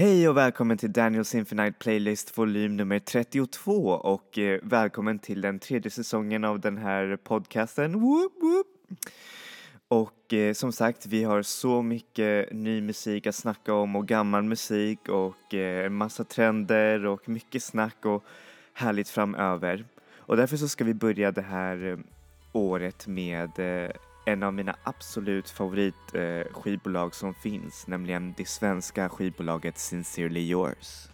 Hej och välkommen till Daniel's Infinite Playlist volym nummer 32 och välkommen till den tredje säsongen av den här podcasten. Woop, woop. Och som sagt, vi har så mycket ny musik att snacka om och gammal musik och en massa trender och mycket snack och härligt framöver. Och därför så ska vi börja det här året med en av mina absolut favorit skivbolag som finns, nämligen det svenska skivbolaget Sincerely Yours.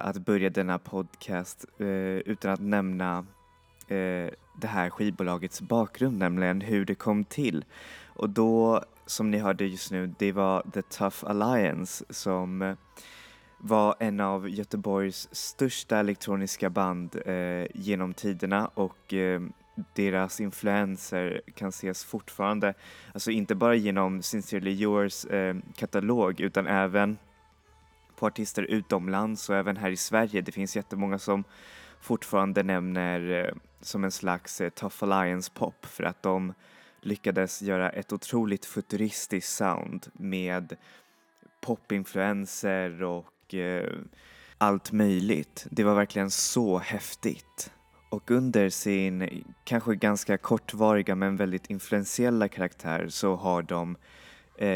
Att börja denna podcast utan att nämna det här skivbolagets bakgrund, nämligen hur det kom till. Och då, som ni hörde just nu, det var The Tough Alliance som var en av Göteborgs största elektroniska band genom tiderna och deras influenser kan ses fortfarande, alltså inte bara genom Sincerely Yours katalog utan även artister utomlands och även här i Sverige. Det finns jättemånga som fortfarande nämner som en slags Tough Alliance-pop för att de lyckades göra ett otroligt futuristiskt sound med popinfluenser och allt möjligt. Det var verkligen så häftigt. Och under sin kanske ganska kortvariga men väldigt influentiella karaktär så har de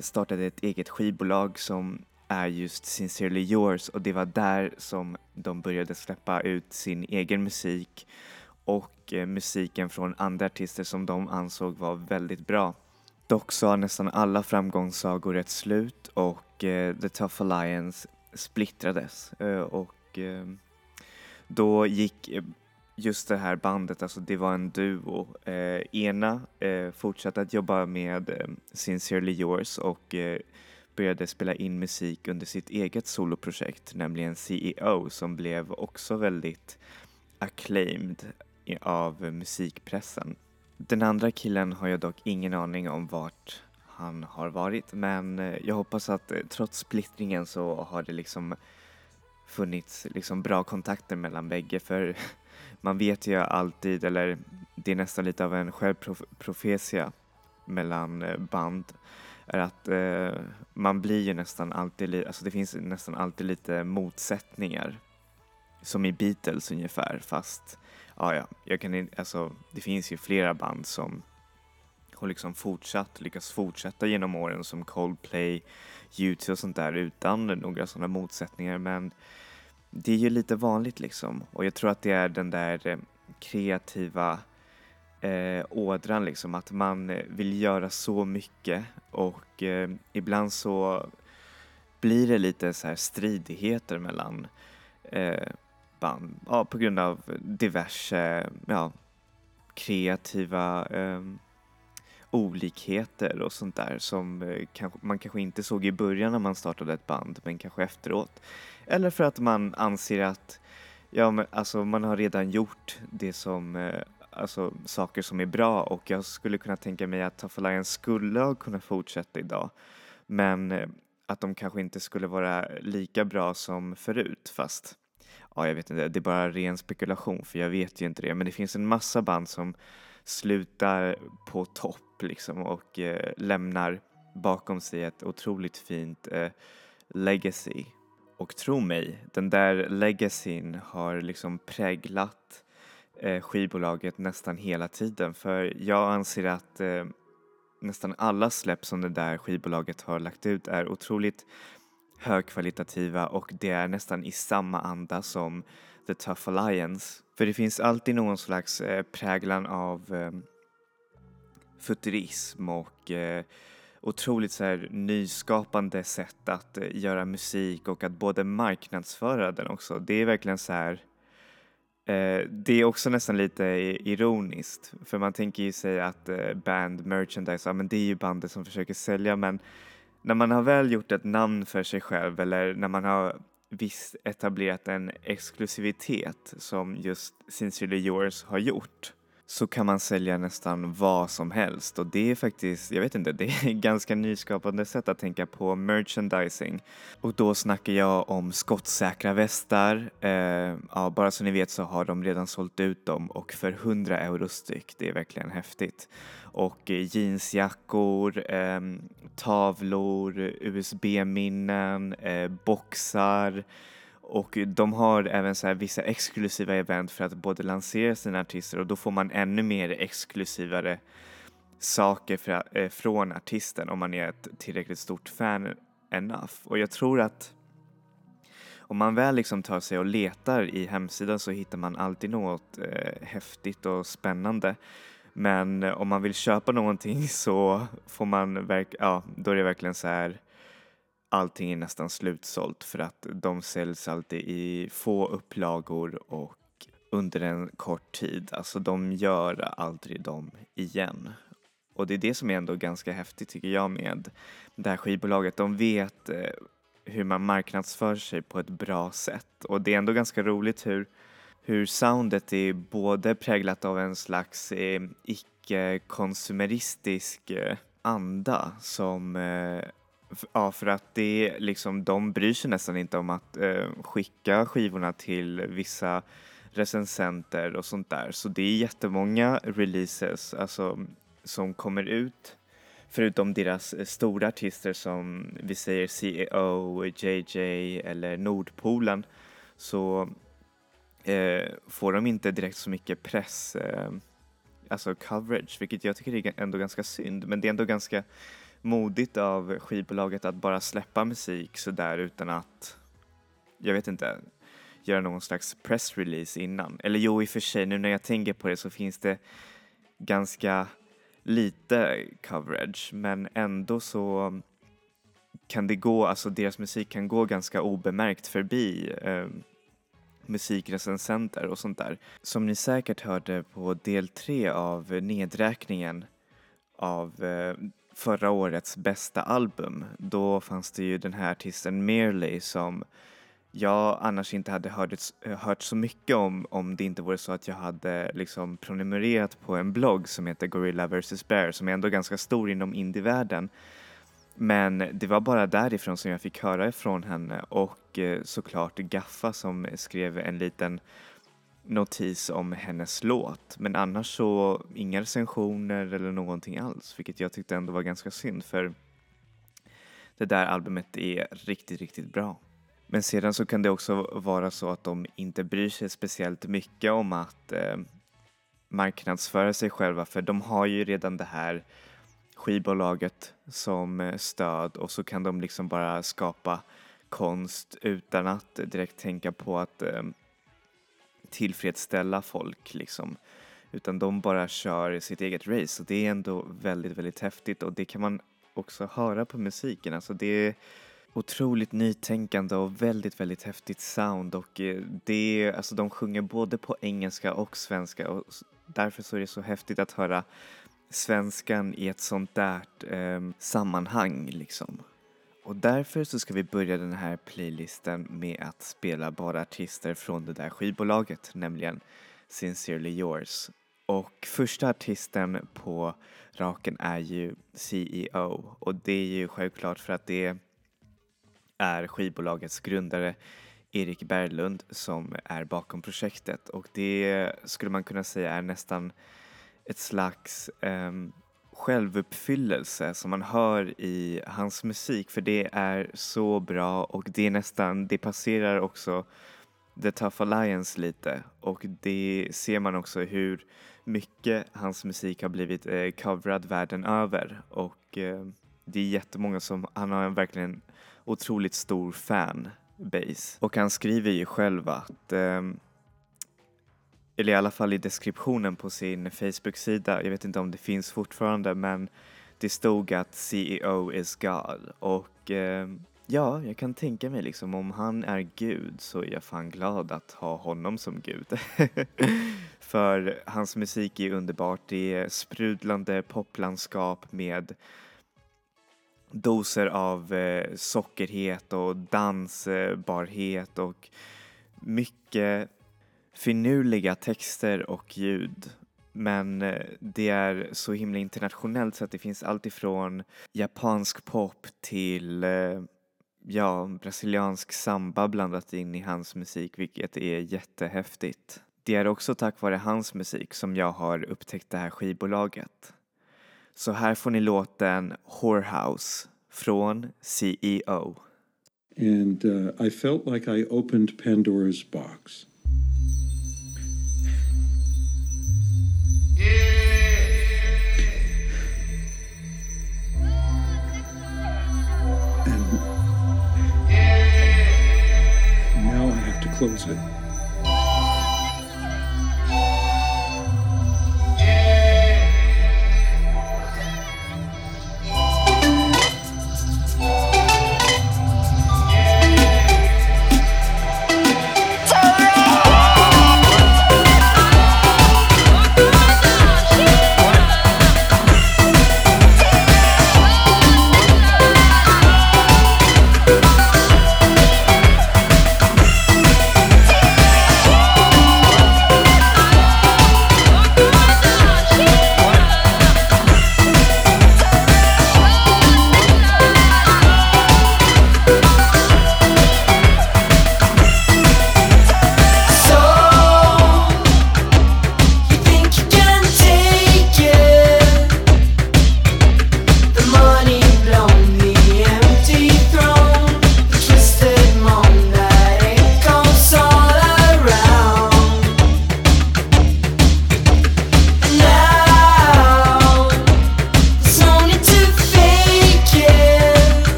startat ett eget skivbolag som är just Sincerely Yours, och det var där som de började släppa ut sin egen musik och musiken från andra artister som de ansåg var väldigt bra. Dock så har nästan alla framgångssagor ett slut och The Tough Alliance splittrades och då gick just det här bandet, alltså det var en duo. Ena fortsatte att jobba med Sincerely Yours och började spela in musik under sitt eget soloprojekt, nämligen CEO, som blev också väldigt acclaimed av musikpressen. Den andra killen har jag dock ingen aning om vart han har varit, men jag hoppas att trots splittringen så har det liksom funnits liksom bra kontakter mellan bägge, för man vet ju alltid, eller det är nästan lite av en självprofetia mellan band, är att man blir ju nästan alltid, alltså det finns nästan alltid lite motsättningar. Som i Beatles ungefär, fast det finns ju flera band som har liksom lyckas fortsätta genom åren, som Coldplay, U2 och sånt där, utan några sådana motsättningar, men det är ju lite vanligt liksom. Och jag tror att det är den där kreativa ådran liksom, att man vill göra så mycket och ibland så blir det lite så här stridigheter mellan band, på grund av diverse kreativa olikheter och sånt där som man kanske inte såg i början när man startade ett band, men kanske efteråt, eller för att man anser att man har redan gjort det som saker som är bra, och jag skulle kunna tänka mig att Tough Alliance skulle kunna fortsätta idag, men att de kanske inte skulle vara lika bra som förut, fast jag vet inte, det är bara ren spekulation för jag vet ju inte det, men det finns en massa band som slutar på topp liksom och lämnar bakom sig ett otroligt fint legacy, och tro mig, den där legacyn har liksom präglat skivbolaget nästan hela tiden, för jag anser att nästan alla släpp som det där skivbolaget har lagt ut är otroligt högkvalitativa, och det är nästan i samma anda som The Tough Alliance, för det finns alltid någon slags präglan av futurism och otroligt så här nyskapande sätt att göra musik och att både marknadsföra den också. Det är verkligen så här, det är också nästan lite ironiskt, för man tänker ju sig att band merchandise, ja, men det är ju bandet som försöker sälja, men när man har väl gjort ett namn för sig själv eller när man har visst etablerat en exklusivitet som just Sincerely Yours har gjort, så kan man sälja nästan vad som helst. Och det är faktiskt, jag vet inte, det är ganska nyskapande sätt att tänka på merchandising. Och då snackar jag om skottsäkra västar. Ja, bara så ni vet så har de redan sålt ut dem och för 100 euro styck. Det är verkligen häftigt. Och jeansjackor, tavlor, USB-minnen, boxar. Och de har även så här vissa exklusiva event för att både lansera sina artister, och då får man ännu mer exklusivare saker från artisten om man är ett tillräckligt stort fan enough. Och jag tror att om man väl liksom tar sig och letar i hemsidan så hittar man alltid något häftigt och spännande. Men om man vill köpa någonting så får man då är det verkligen så här, allting är nästan slutsålt för att de säljs alltid i få upplagor och under en kort tid. Alltså de gör aldrig dem igen. Och det är det som är ändå ganska häftigt tycker jag med det här skivbolaget. De vet hur man marknadsför sig på ett bra sätt. Och det är ändå ganska roligt hur soundet är både präglat av en slags icke-konsumeristisk anda som... Ja, för att det är liksom, de bryr sig nästan inte om att skicka skivorna till vissa recensenter och sånt där. Så det är jättemånga releases alltså, som kommer ut, förutom deras stora artister som vi säger CEO, JJ eller Nordpolen, så får de inte direkt så mycket press, alltså coverage, vilket jag tycker är ändå ganska synd. Men det är ändå ganska modigt av skivbolaget att bara släppa musik så där utan att, jag vet inte, göra någon slags pressrelease innan. Eller jo, i och för sig, nu när jag tänker på det så finns det ganska lite coverage, men ändå så kan det gå, alltså deras musik kan gå ganska obemärkt förbi musikrecensenter och sånt där. Som ni säkert hörde på del 3 av nedräkningen av förra årets bästa album, då fanns det ju den här artisten Merely som jag annars inte hade hört så mycket om det inte vore så att jag hade liksom prenumererat på en blogg som heter Gorilla versus Bear, som är ändå ganska stor inom indievärlden. Men det var bara därifrån som jag fick höra ifrån henne, och såklart Gaffa som skrev en liten notis om hennes låt, men annars så inga recensioner eller någonting alls, vilket jag tyckte ändå var ganska synd, för det där albumet är riktigt, riktigt bra. Men sedan så kan det också vara så att de inte bryr sig speciellt mycket om att marknadsföra sig själva, för de har ju redan det här skivbolaget som stöd, och så kan de liksom bara skapa konst utan att direkt tänka på att tillfredsställa folk liksom, utan de bara kör sitt eget race. Och det är ändå väldigt, väldigt häftigt, och det kan man också höra på musiken. Alltså det är otroligt nytänkande och väldigt, väldigt häftigt sound, och det är, alltså de sjunger både på engelska och svenska, och därför så är det så häftigt att höra svenskan i ett sånt där sammanhang liksom. Och därför så ska vi börja den här playlisten med att spela bara artister från det där skivbolaget, nämligen Sincerely Yours. Och första artisten på raken är ju CEO, och det är ju självklart för att det är skivbolagets grundare Eric Berglund som är bakom projektet. Och det skulle man kunna säga är nästan ett slags... självuppfyllelse som man hör i hans musik, för det är så bra, och det är nästan, det passerar också The Tough Alliance lite, och det ser man också hur mycket hans musik har blivit coverad världen över, och det är jättemånga som, han har verkligen en otroligt stor fanbase. Och han skriver ju själv att eller i alla fall i deskriptionen på sin Facebook-sida, jag vet inte om det finns fortfarande, men det stod att CEO is God. Och ja, jag kan tänka mig liksom, om han är Gud så är jag fan glad att ha honom som Gud. För hans musik är underbart. Det är sprudlande poplandskap med doser av sockerhet och dansbarhet och mycket finurliga texter och ljud. Men det är så himla internationellt så att det finns allt ifrån japansk pop till brasiliansk samba blandat in i hans musik, vilket är jättehäftigt. Det är också tack vare hans musik som jag har upptäckt det här skivbolaget. Så här får ni låten Whorehouse från CEO. And I felt like I opened Pandora's box. And now I have to close it.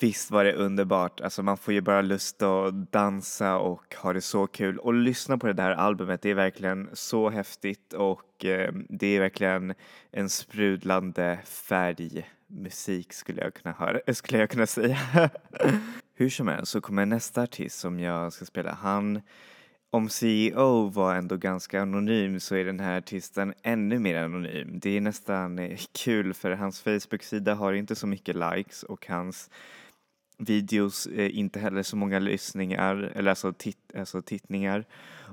Visst var det underbart. Alltså man får ju bara lust att dansa och ha det så kul. Och lyssna på det där albumet, det är verkligen så häftigt. Och det är verkligen en sprudlande färgmusik skulle jag kunna säga. Hur som helst så kommer nästa artist som jag ska spela. Om CEO var ändå ganska anonym så är den här artisten ännu mer anonym. Det är nästan kul för hans Facebook-sida har inte så mycket likes och hans videos inte heller så många lyssningar eller alltså tittningar.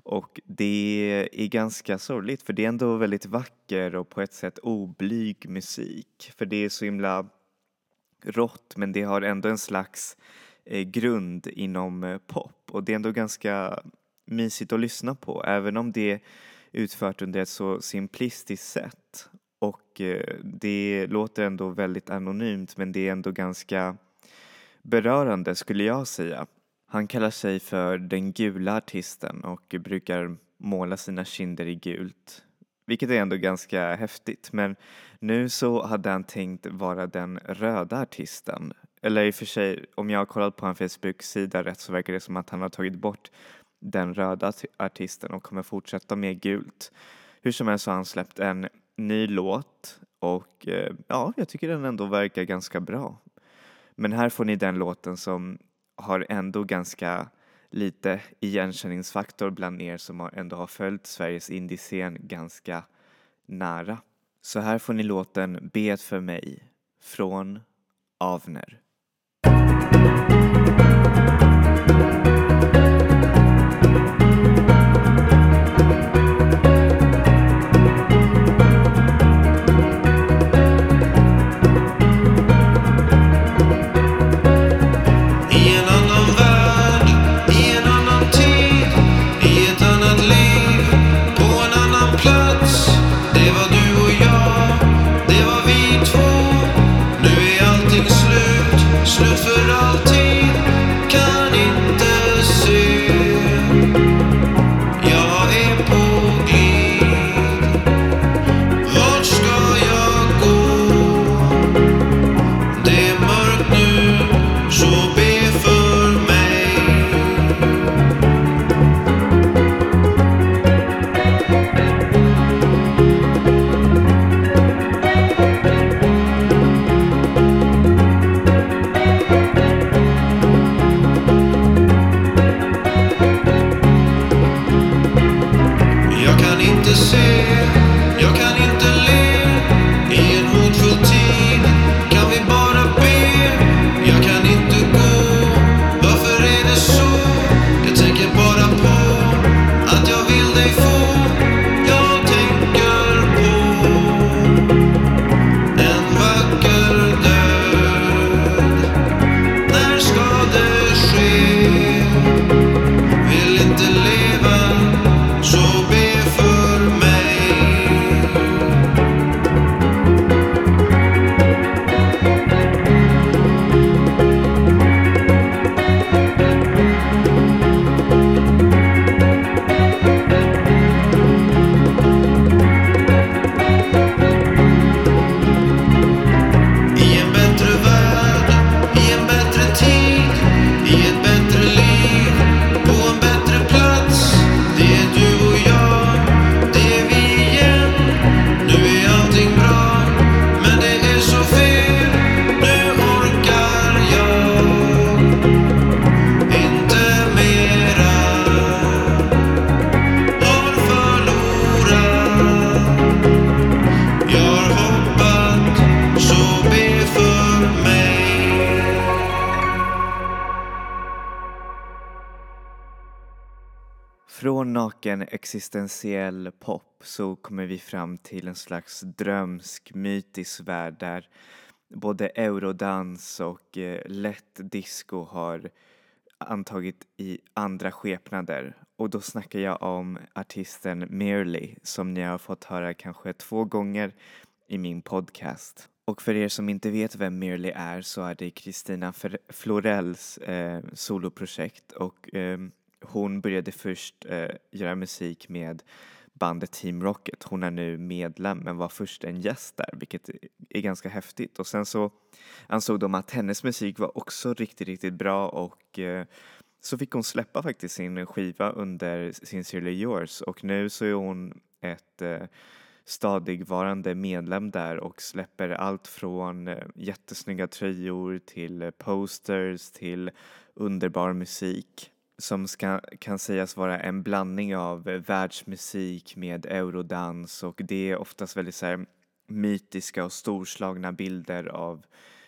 Och det är ganska sorgligt för det är ändå väldigt vacker och på ett sätt oblyg musik. För det är så himla rått men det har ändå en slags grund inom pop och det är ändå ganska mysigt att lyssna på även om det är utfört under ett så simplistiskt sätt och det låter ändå väldigt anonymt men det är ändå ganska berörande skulle jag säga. Han kallar sig för den gula artisten och brukar måla sina kinder i gult vilket är ändå ganska häftigt men nu så hade han tänkt vara den röda artisten eller i och för sig om jag har kollat på hans Facebook-sida rätt så verkar det som att han har tagit bort den röda artisten och kommer fortsätta med gult. Hur som helst så har han släppt en ny låt och ja, jag tycker den ändå verkar ganska bra. Men här får ni den låten som har ändå ganska lite igenkänningsfaktor bland er som ändå har följt Sveriges indie-scen ganska nära. Så här får ni låten Be för mig från Avner. Från naken existentiell pop så kommer vi fram till en slags drömsk mytisk värld där både eurodans och lätt disco har antagit i andra skepnader. Och då snackar jag om artisten Merely som ni har fått höra kanske 2 gånger i min podcast. Och för er som inte vet vem Merely är så är det Kristina Florells soloprojekt och hon började först göra musik med bandet Team Rocket. Hon är nu medlem men var först en gäst där. Vilket är ganska häftigt. Och sen så ansåg de att hennes musik var också riktigt, riktigt bra, och så fick hon släppa faktiskt sin skiva under Sincerely Yours, och nu så är hon ett stadigvarande medlem där och släpper allt från jättesnygga tröjor till posters till underbar musik som kan sägas vara en blandning av världsmusik med eurodans, och det är oftast väldigt så här mytiska och storslagna bilder av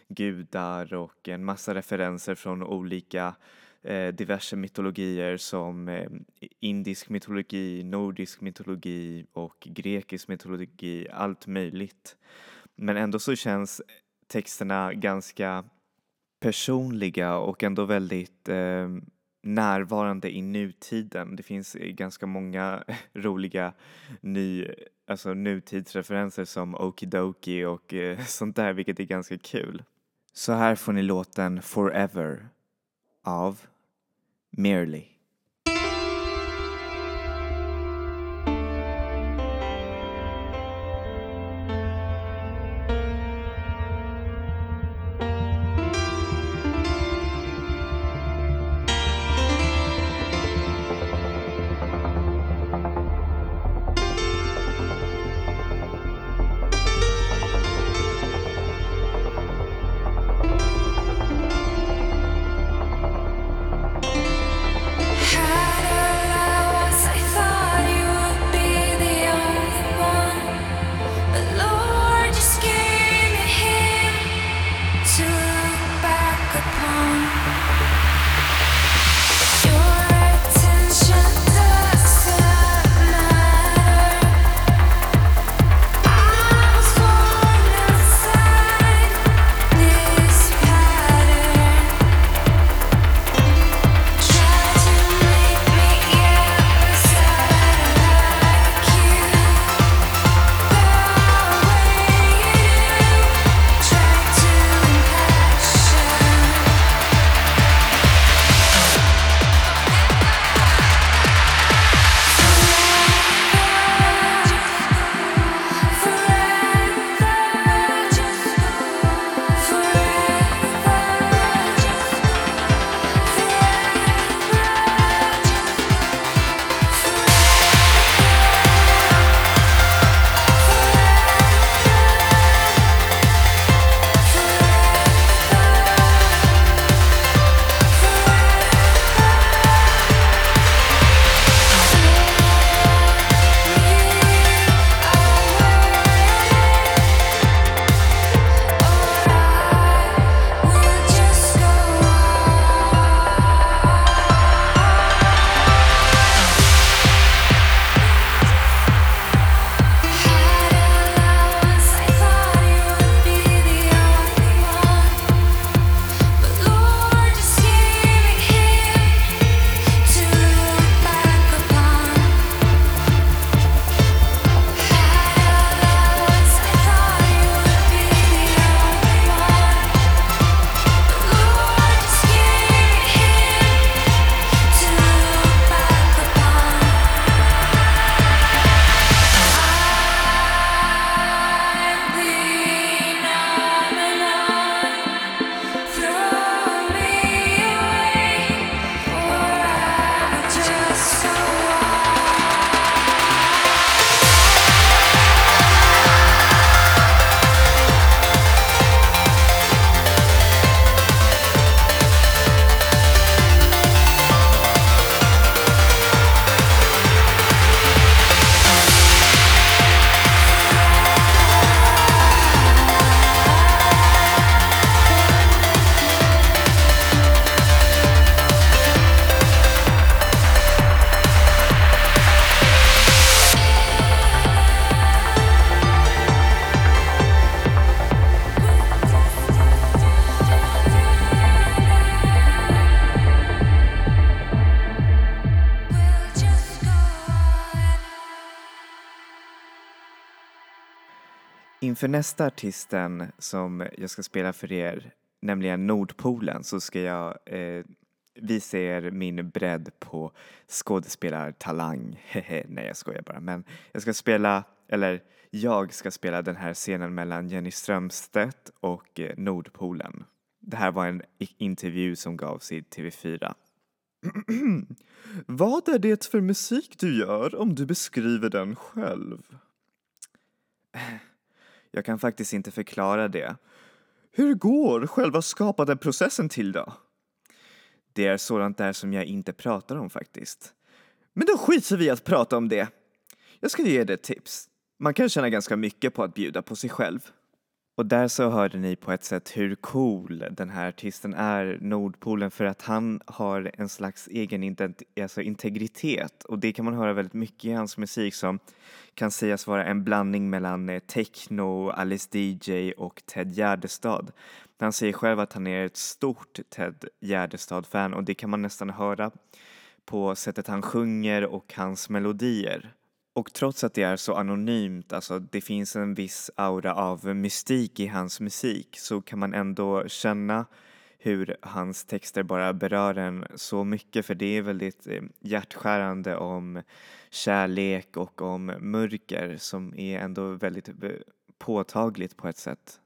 gudar och en massa referenser från olika diverse mytologier som indisk mytologi, nordisk mytologi och grekisk mytologi, allt möjligt. Men ändå så känns texterna ganska personliga och ändå väldigt närvarande i nutiden. Det finns ganska många roliga nutidsreferenser som okidoki och sånt där, vilket är ganska kul. Så här får ni låten Forever av Merely. Inför nästa artisten som jag ska spela för er, nämligen Nordpolen, så ska jag visa er min bredd på skådespelartalang. Nej, jag skojar bara. Men jag ska spela eller jag ska spela den här scenen mellan Jenny Strömstedt och Nordpolen. Det här var en intervju som gavs i TV4. Vad är det för musik du gör om du beskriver den själv? Jag kan faktiskt inte förklara det. Hur går själva skapade processen till då? Det är sådant där som jag inte pratar om faktiskt. Men då skiter vi att prata om det. Jag ska ge dig ett tips. Man kan känna ganska mycket på att bjuda på sig själv. Och där så hörde ni på ett sätt hur cool den här artisten är, Nordpolen, för att han har en slags egen integritet. Och det kan man höra väldigt mycket i hans musik, som kan sägas vara en blandning mellan techno, Alice DJ och Ted Gärdestad. Han säger själv att han är ett stort Ted Gärdestad-fan, och det kan man nästan höra på sättet han sjunger och hans melodier. Och trots att det är så anonymt, alltså det finns en viss aura av mystik i hans musik, så kan man ändå känna hur hans texter bara berör en så mycket, för det är väldigt hjärtskärande om kärlek och om mörker som är ändå väldigt påtagligt på ett sätt.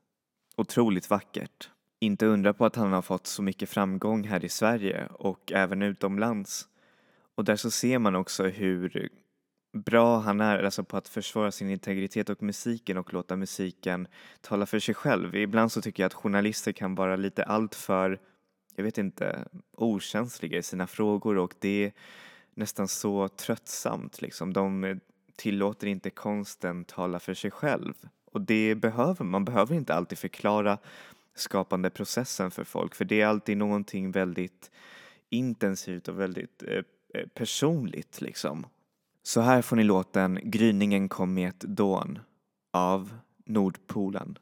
Otroligt vackert. Inte undra på att han har fått så mycket framgång här i Sverige och även utomlands. Och där så ser man också hur bra han är alltså på att försvara sin integritet och musiken och låta musiken tala för sig själv. Ibland så tycker jag att journalister kan vara lite allt för, jag vet inte, okänsliga i sina frågor, och det är nästan så tröttsamt liksom. De tillåter inte konsten tala för sig själv, och det behöver man behöver inte alltid förklara skapande processen för folk, för det är alltid någonting väldigt intensivt och väldigt personligt liksom. Så här får ni låten Gryningen kom med ett dån av Nordpolen.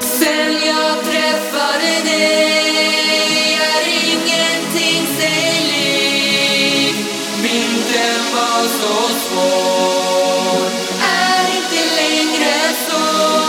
Sen jag träffade dig är ingenting sig lik. Vintern var så svår. Oh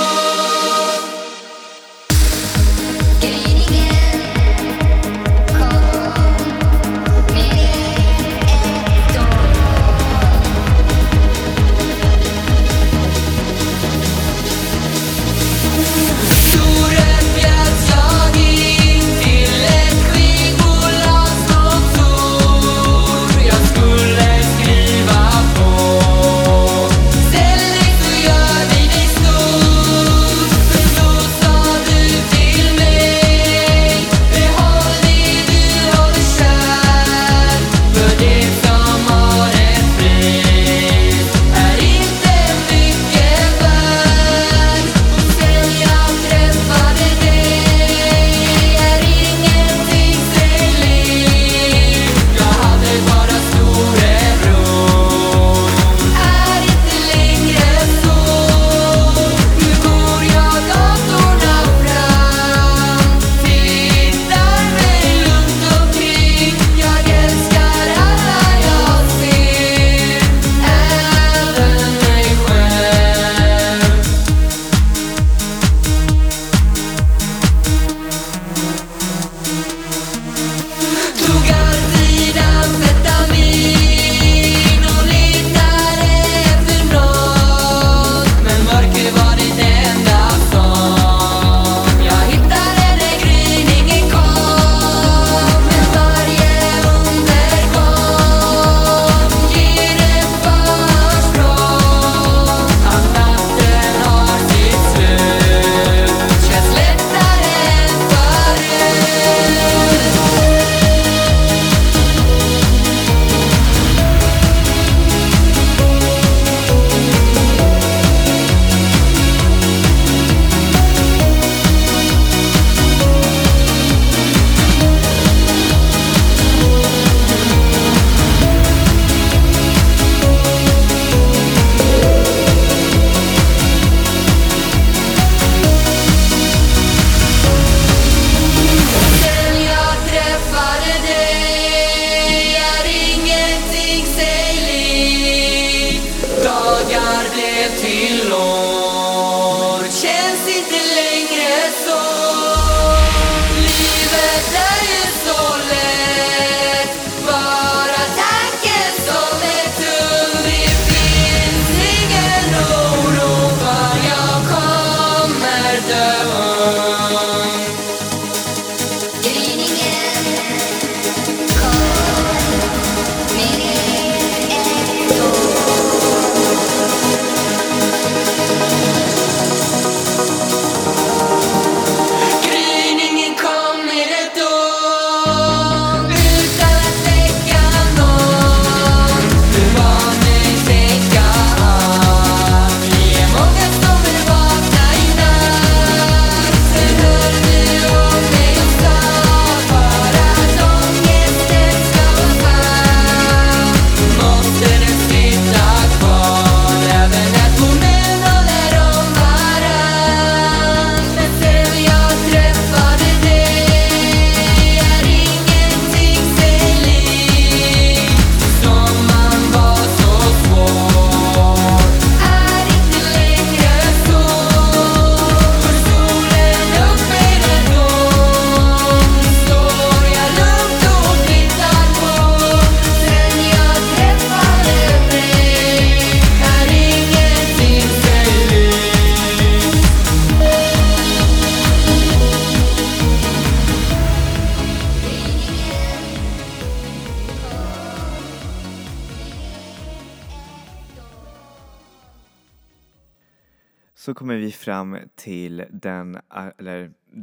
så kommer vi fram till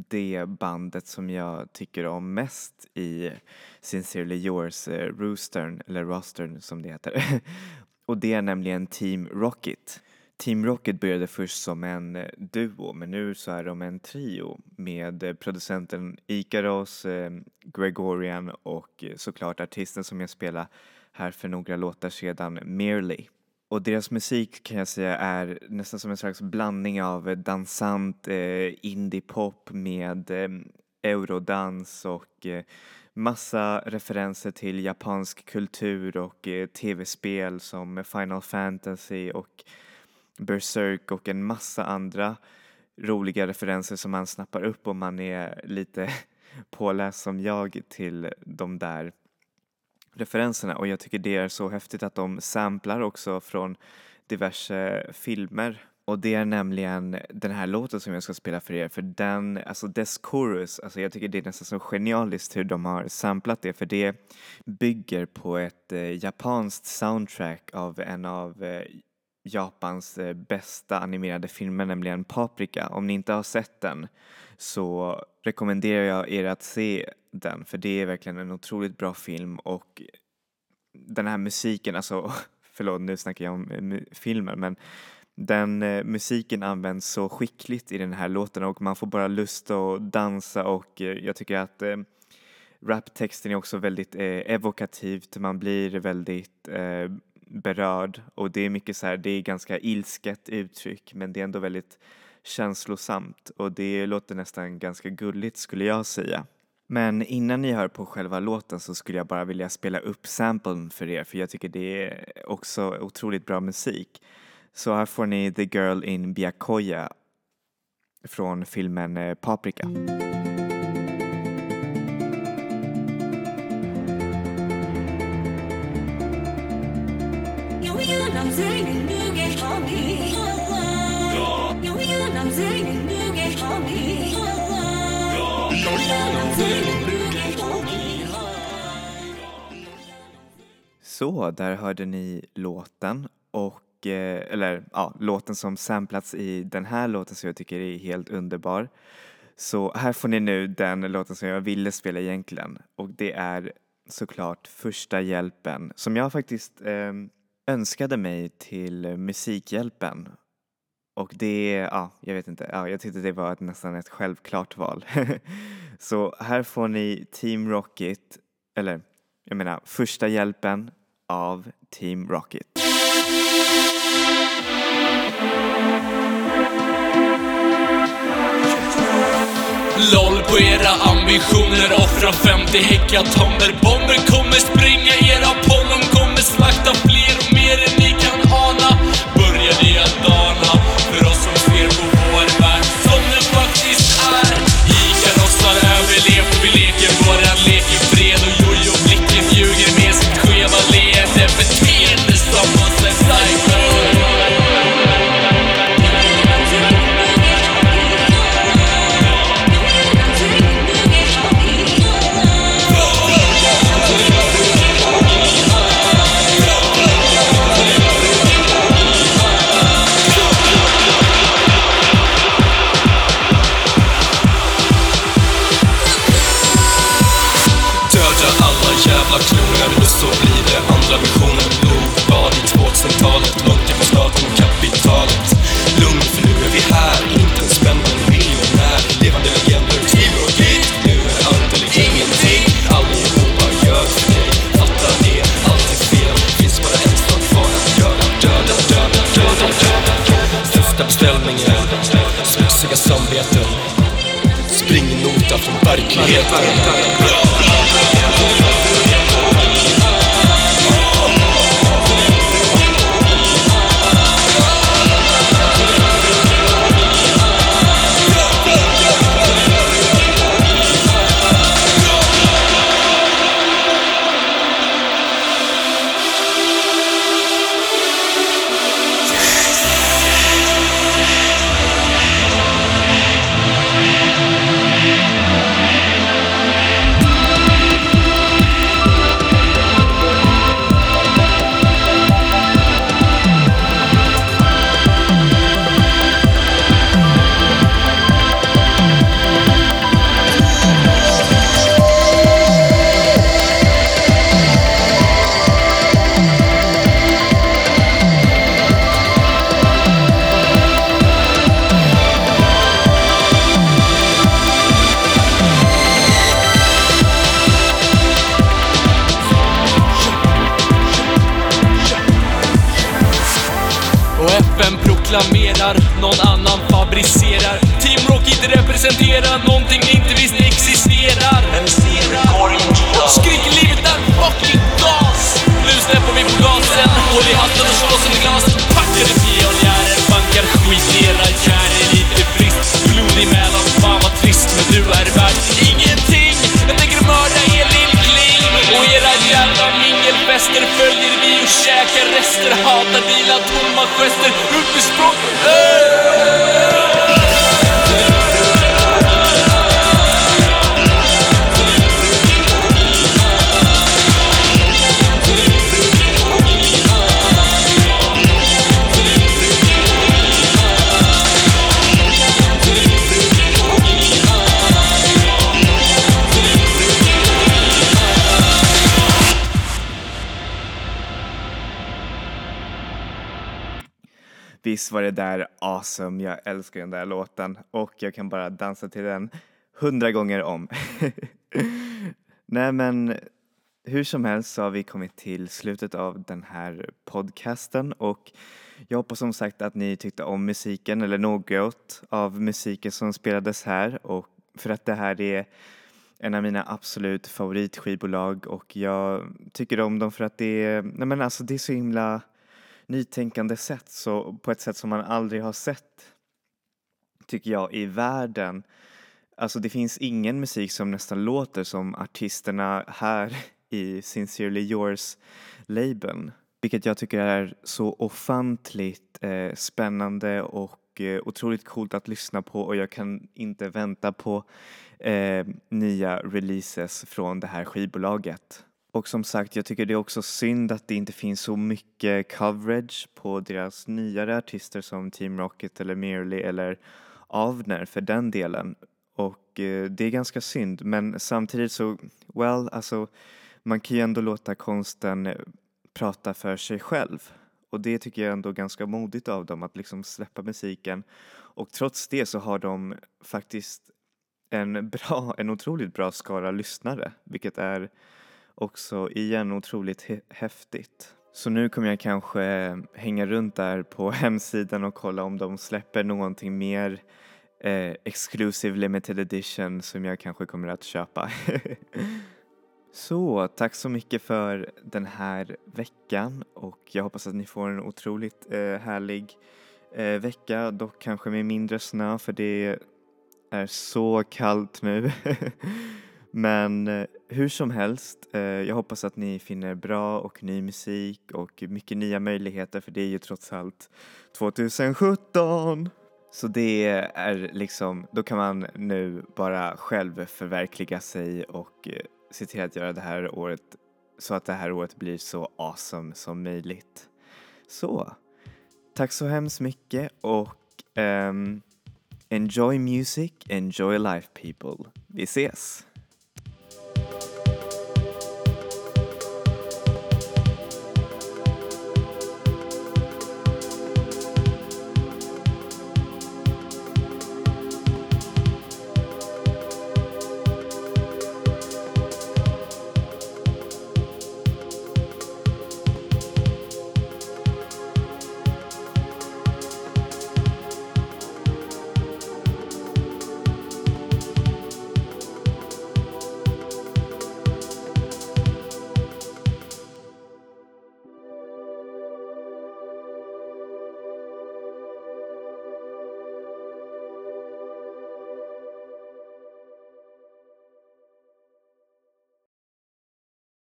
det bandet som jag tycker om mest i Sincerely Yours roostern, eller rostern som det heter. Och det är nämligen Team Rocket. Team Rocket började först som en duo, men nu så är de en trio med producenten Icaros, Gregorian och såklart artisten som jag spelade här för några låtar sedan, Merely. Och deras musik kan jag säga är nästan som en slags blandning av dansant, indiepop med eurodans och massa referenser till japansk kultur och tv-spel som Final Fantasy och Berserk och en massa andra roliga referenser som man snappar upp om man är lite påläst som jag till de där referenserna. Och jag tycker det är så häftigt att de samplar också från diverse filmer. Och det är nämligen den här låten som jag ska spela för er, för den, alltså dess chorus, alltså jag tycker det är nästan så genialiskt hur de har samplat det, för det bygger på ett japanskt soundtrack av en av Japans bästa animerade filmer, nämligen Paprika. Om ni inte har sett den så rekommenderar jag er att se den, för det är verkligen en otroligt bra film. Och den här musiken, alltså förlåt, nu snackar jag om filmer, men den musiken används så skickligt i den här låten och man får bara lust att dansa. Och jag tycker att raptexten är också väldigt evokativt, man blir väldigt berörd, och det är mycket så här, det är ganska ilsket uttryck, men det är ändå väldigt känslosamt och det låter nästan ganska gulligt skulle jag säga. Men innan ni hör på själva låten så skulle jag bara vilja spela upp samplen för er, för jag tycker det är också otroligt bra musik. Så här får ni The Girl in Byakuya från filmen Paprika. Så, där hörde ni låten och, låten som samplats i den här låten som jag tycker är helt underbar. Så här får ni nu den låten som jag ville spela egentligen, och det är såklart Första Hjälpen, som jag faktiskt önskade mig till Musikhjälpen. Och det, jag tyckte det var nästan ett självklart val. Så här får ni Team Rocket, eller jag menar Första Hjälpen av Team Rocket. LOL på era ambitioner, offra 50 hekatomber. Bomber kommer springa, era pollen kommer slakta fler och mer än ni kan ana. Börja det att dana för oss som ser på vår värld som det faktiskt är. Icaros har överlevt, vi leker våran lek i fred. Och jojo-blicken ljuger med sitt skeva leende, beteende som man släppt psycho. Hjälpen proklamerar, någon annan fabricerar. Team Rocket representerar någonting ni inte visst existerar. En serie går inte bra. Skrik livet är fucking gas. Nu släpper vi på gasen. Håll i handen och slås under glas. Packar det pioljärer, bankar skit i era hjärnor. Lite friskt, blod emellan. Fan vad trist, men du är värd ingenting. Jag tänker mörda er lillkling. Och era jävla mingelbäster följer vi och käkar rester. Hatar dina tomma gester. Upp i språk. Visst var det där awesome, jag älskar den där låten och jag kan bara dansa till den 100 gånger om. Nej, men hur som helst så har vi kommit till slutet av den här podcasten och jag hoppas som sagt att ni tyckte om musiken eller något av musiken som spelades här, och för att det här är en av mina absolut favoritskivbolag och jag tycker om dem för att det är, nej men alltså det är så himla nytänkande sätt, så på ett sätt som man aldrig har sett tycker jag i världen. Alltså det finns ingen musik som nästan låter som artisterna här i Sincerely Yours labeln, vilket jag tycker är så ofantligt spännande och otroligt coolt att lyssna på, och jag kan inte vänta på nya releases från det här skivbolaget. Och som sagt, jag tycker det är också synd att det inte finns så mycket coverage på deras nyare artister som Team Rocket eller Merely eller Avner för den delen. Och det är ganska synd, men samtidigt så, well, alltså man kan ju ändå låta konsten prata för sig själv. Och det tycker jag ändå ganska modigt av dem, att liksom släppa musiken. Och trots det så har de faktiskt en otroligt bra skara lyssnare, vilket är också igen otroligt häftigt. Så nu kommer jag kanske hänga runt där på hemsidan och kolla om de släpper någonting mer exclusive limited edition som jag kanske kommer att köpa. Så tack så mycket för den här veckan och jag hoppas att ni får en otroligt härlig vecka. Dock kanske med mindre snö för det är så kallt nu. Men hur som helst, jag hoppas att ni finner bra och ny musik och mycket nya möjligheter, för det är ju trots allt 2017. Så det är liksom, då kan man nu bara själv förverkliga sig och se till att göra det här året så att det här året blir så awesome som möjligt. Så, tack så hemskt mycket och enjoy music, enjoy life people. Vi ses!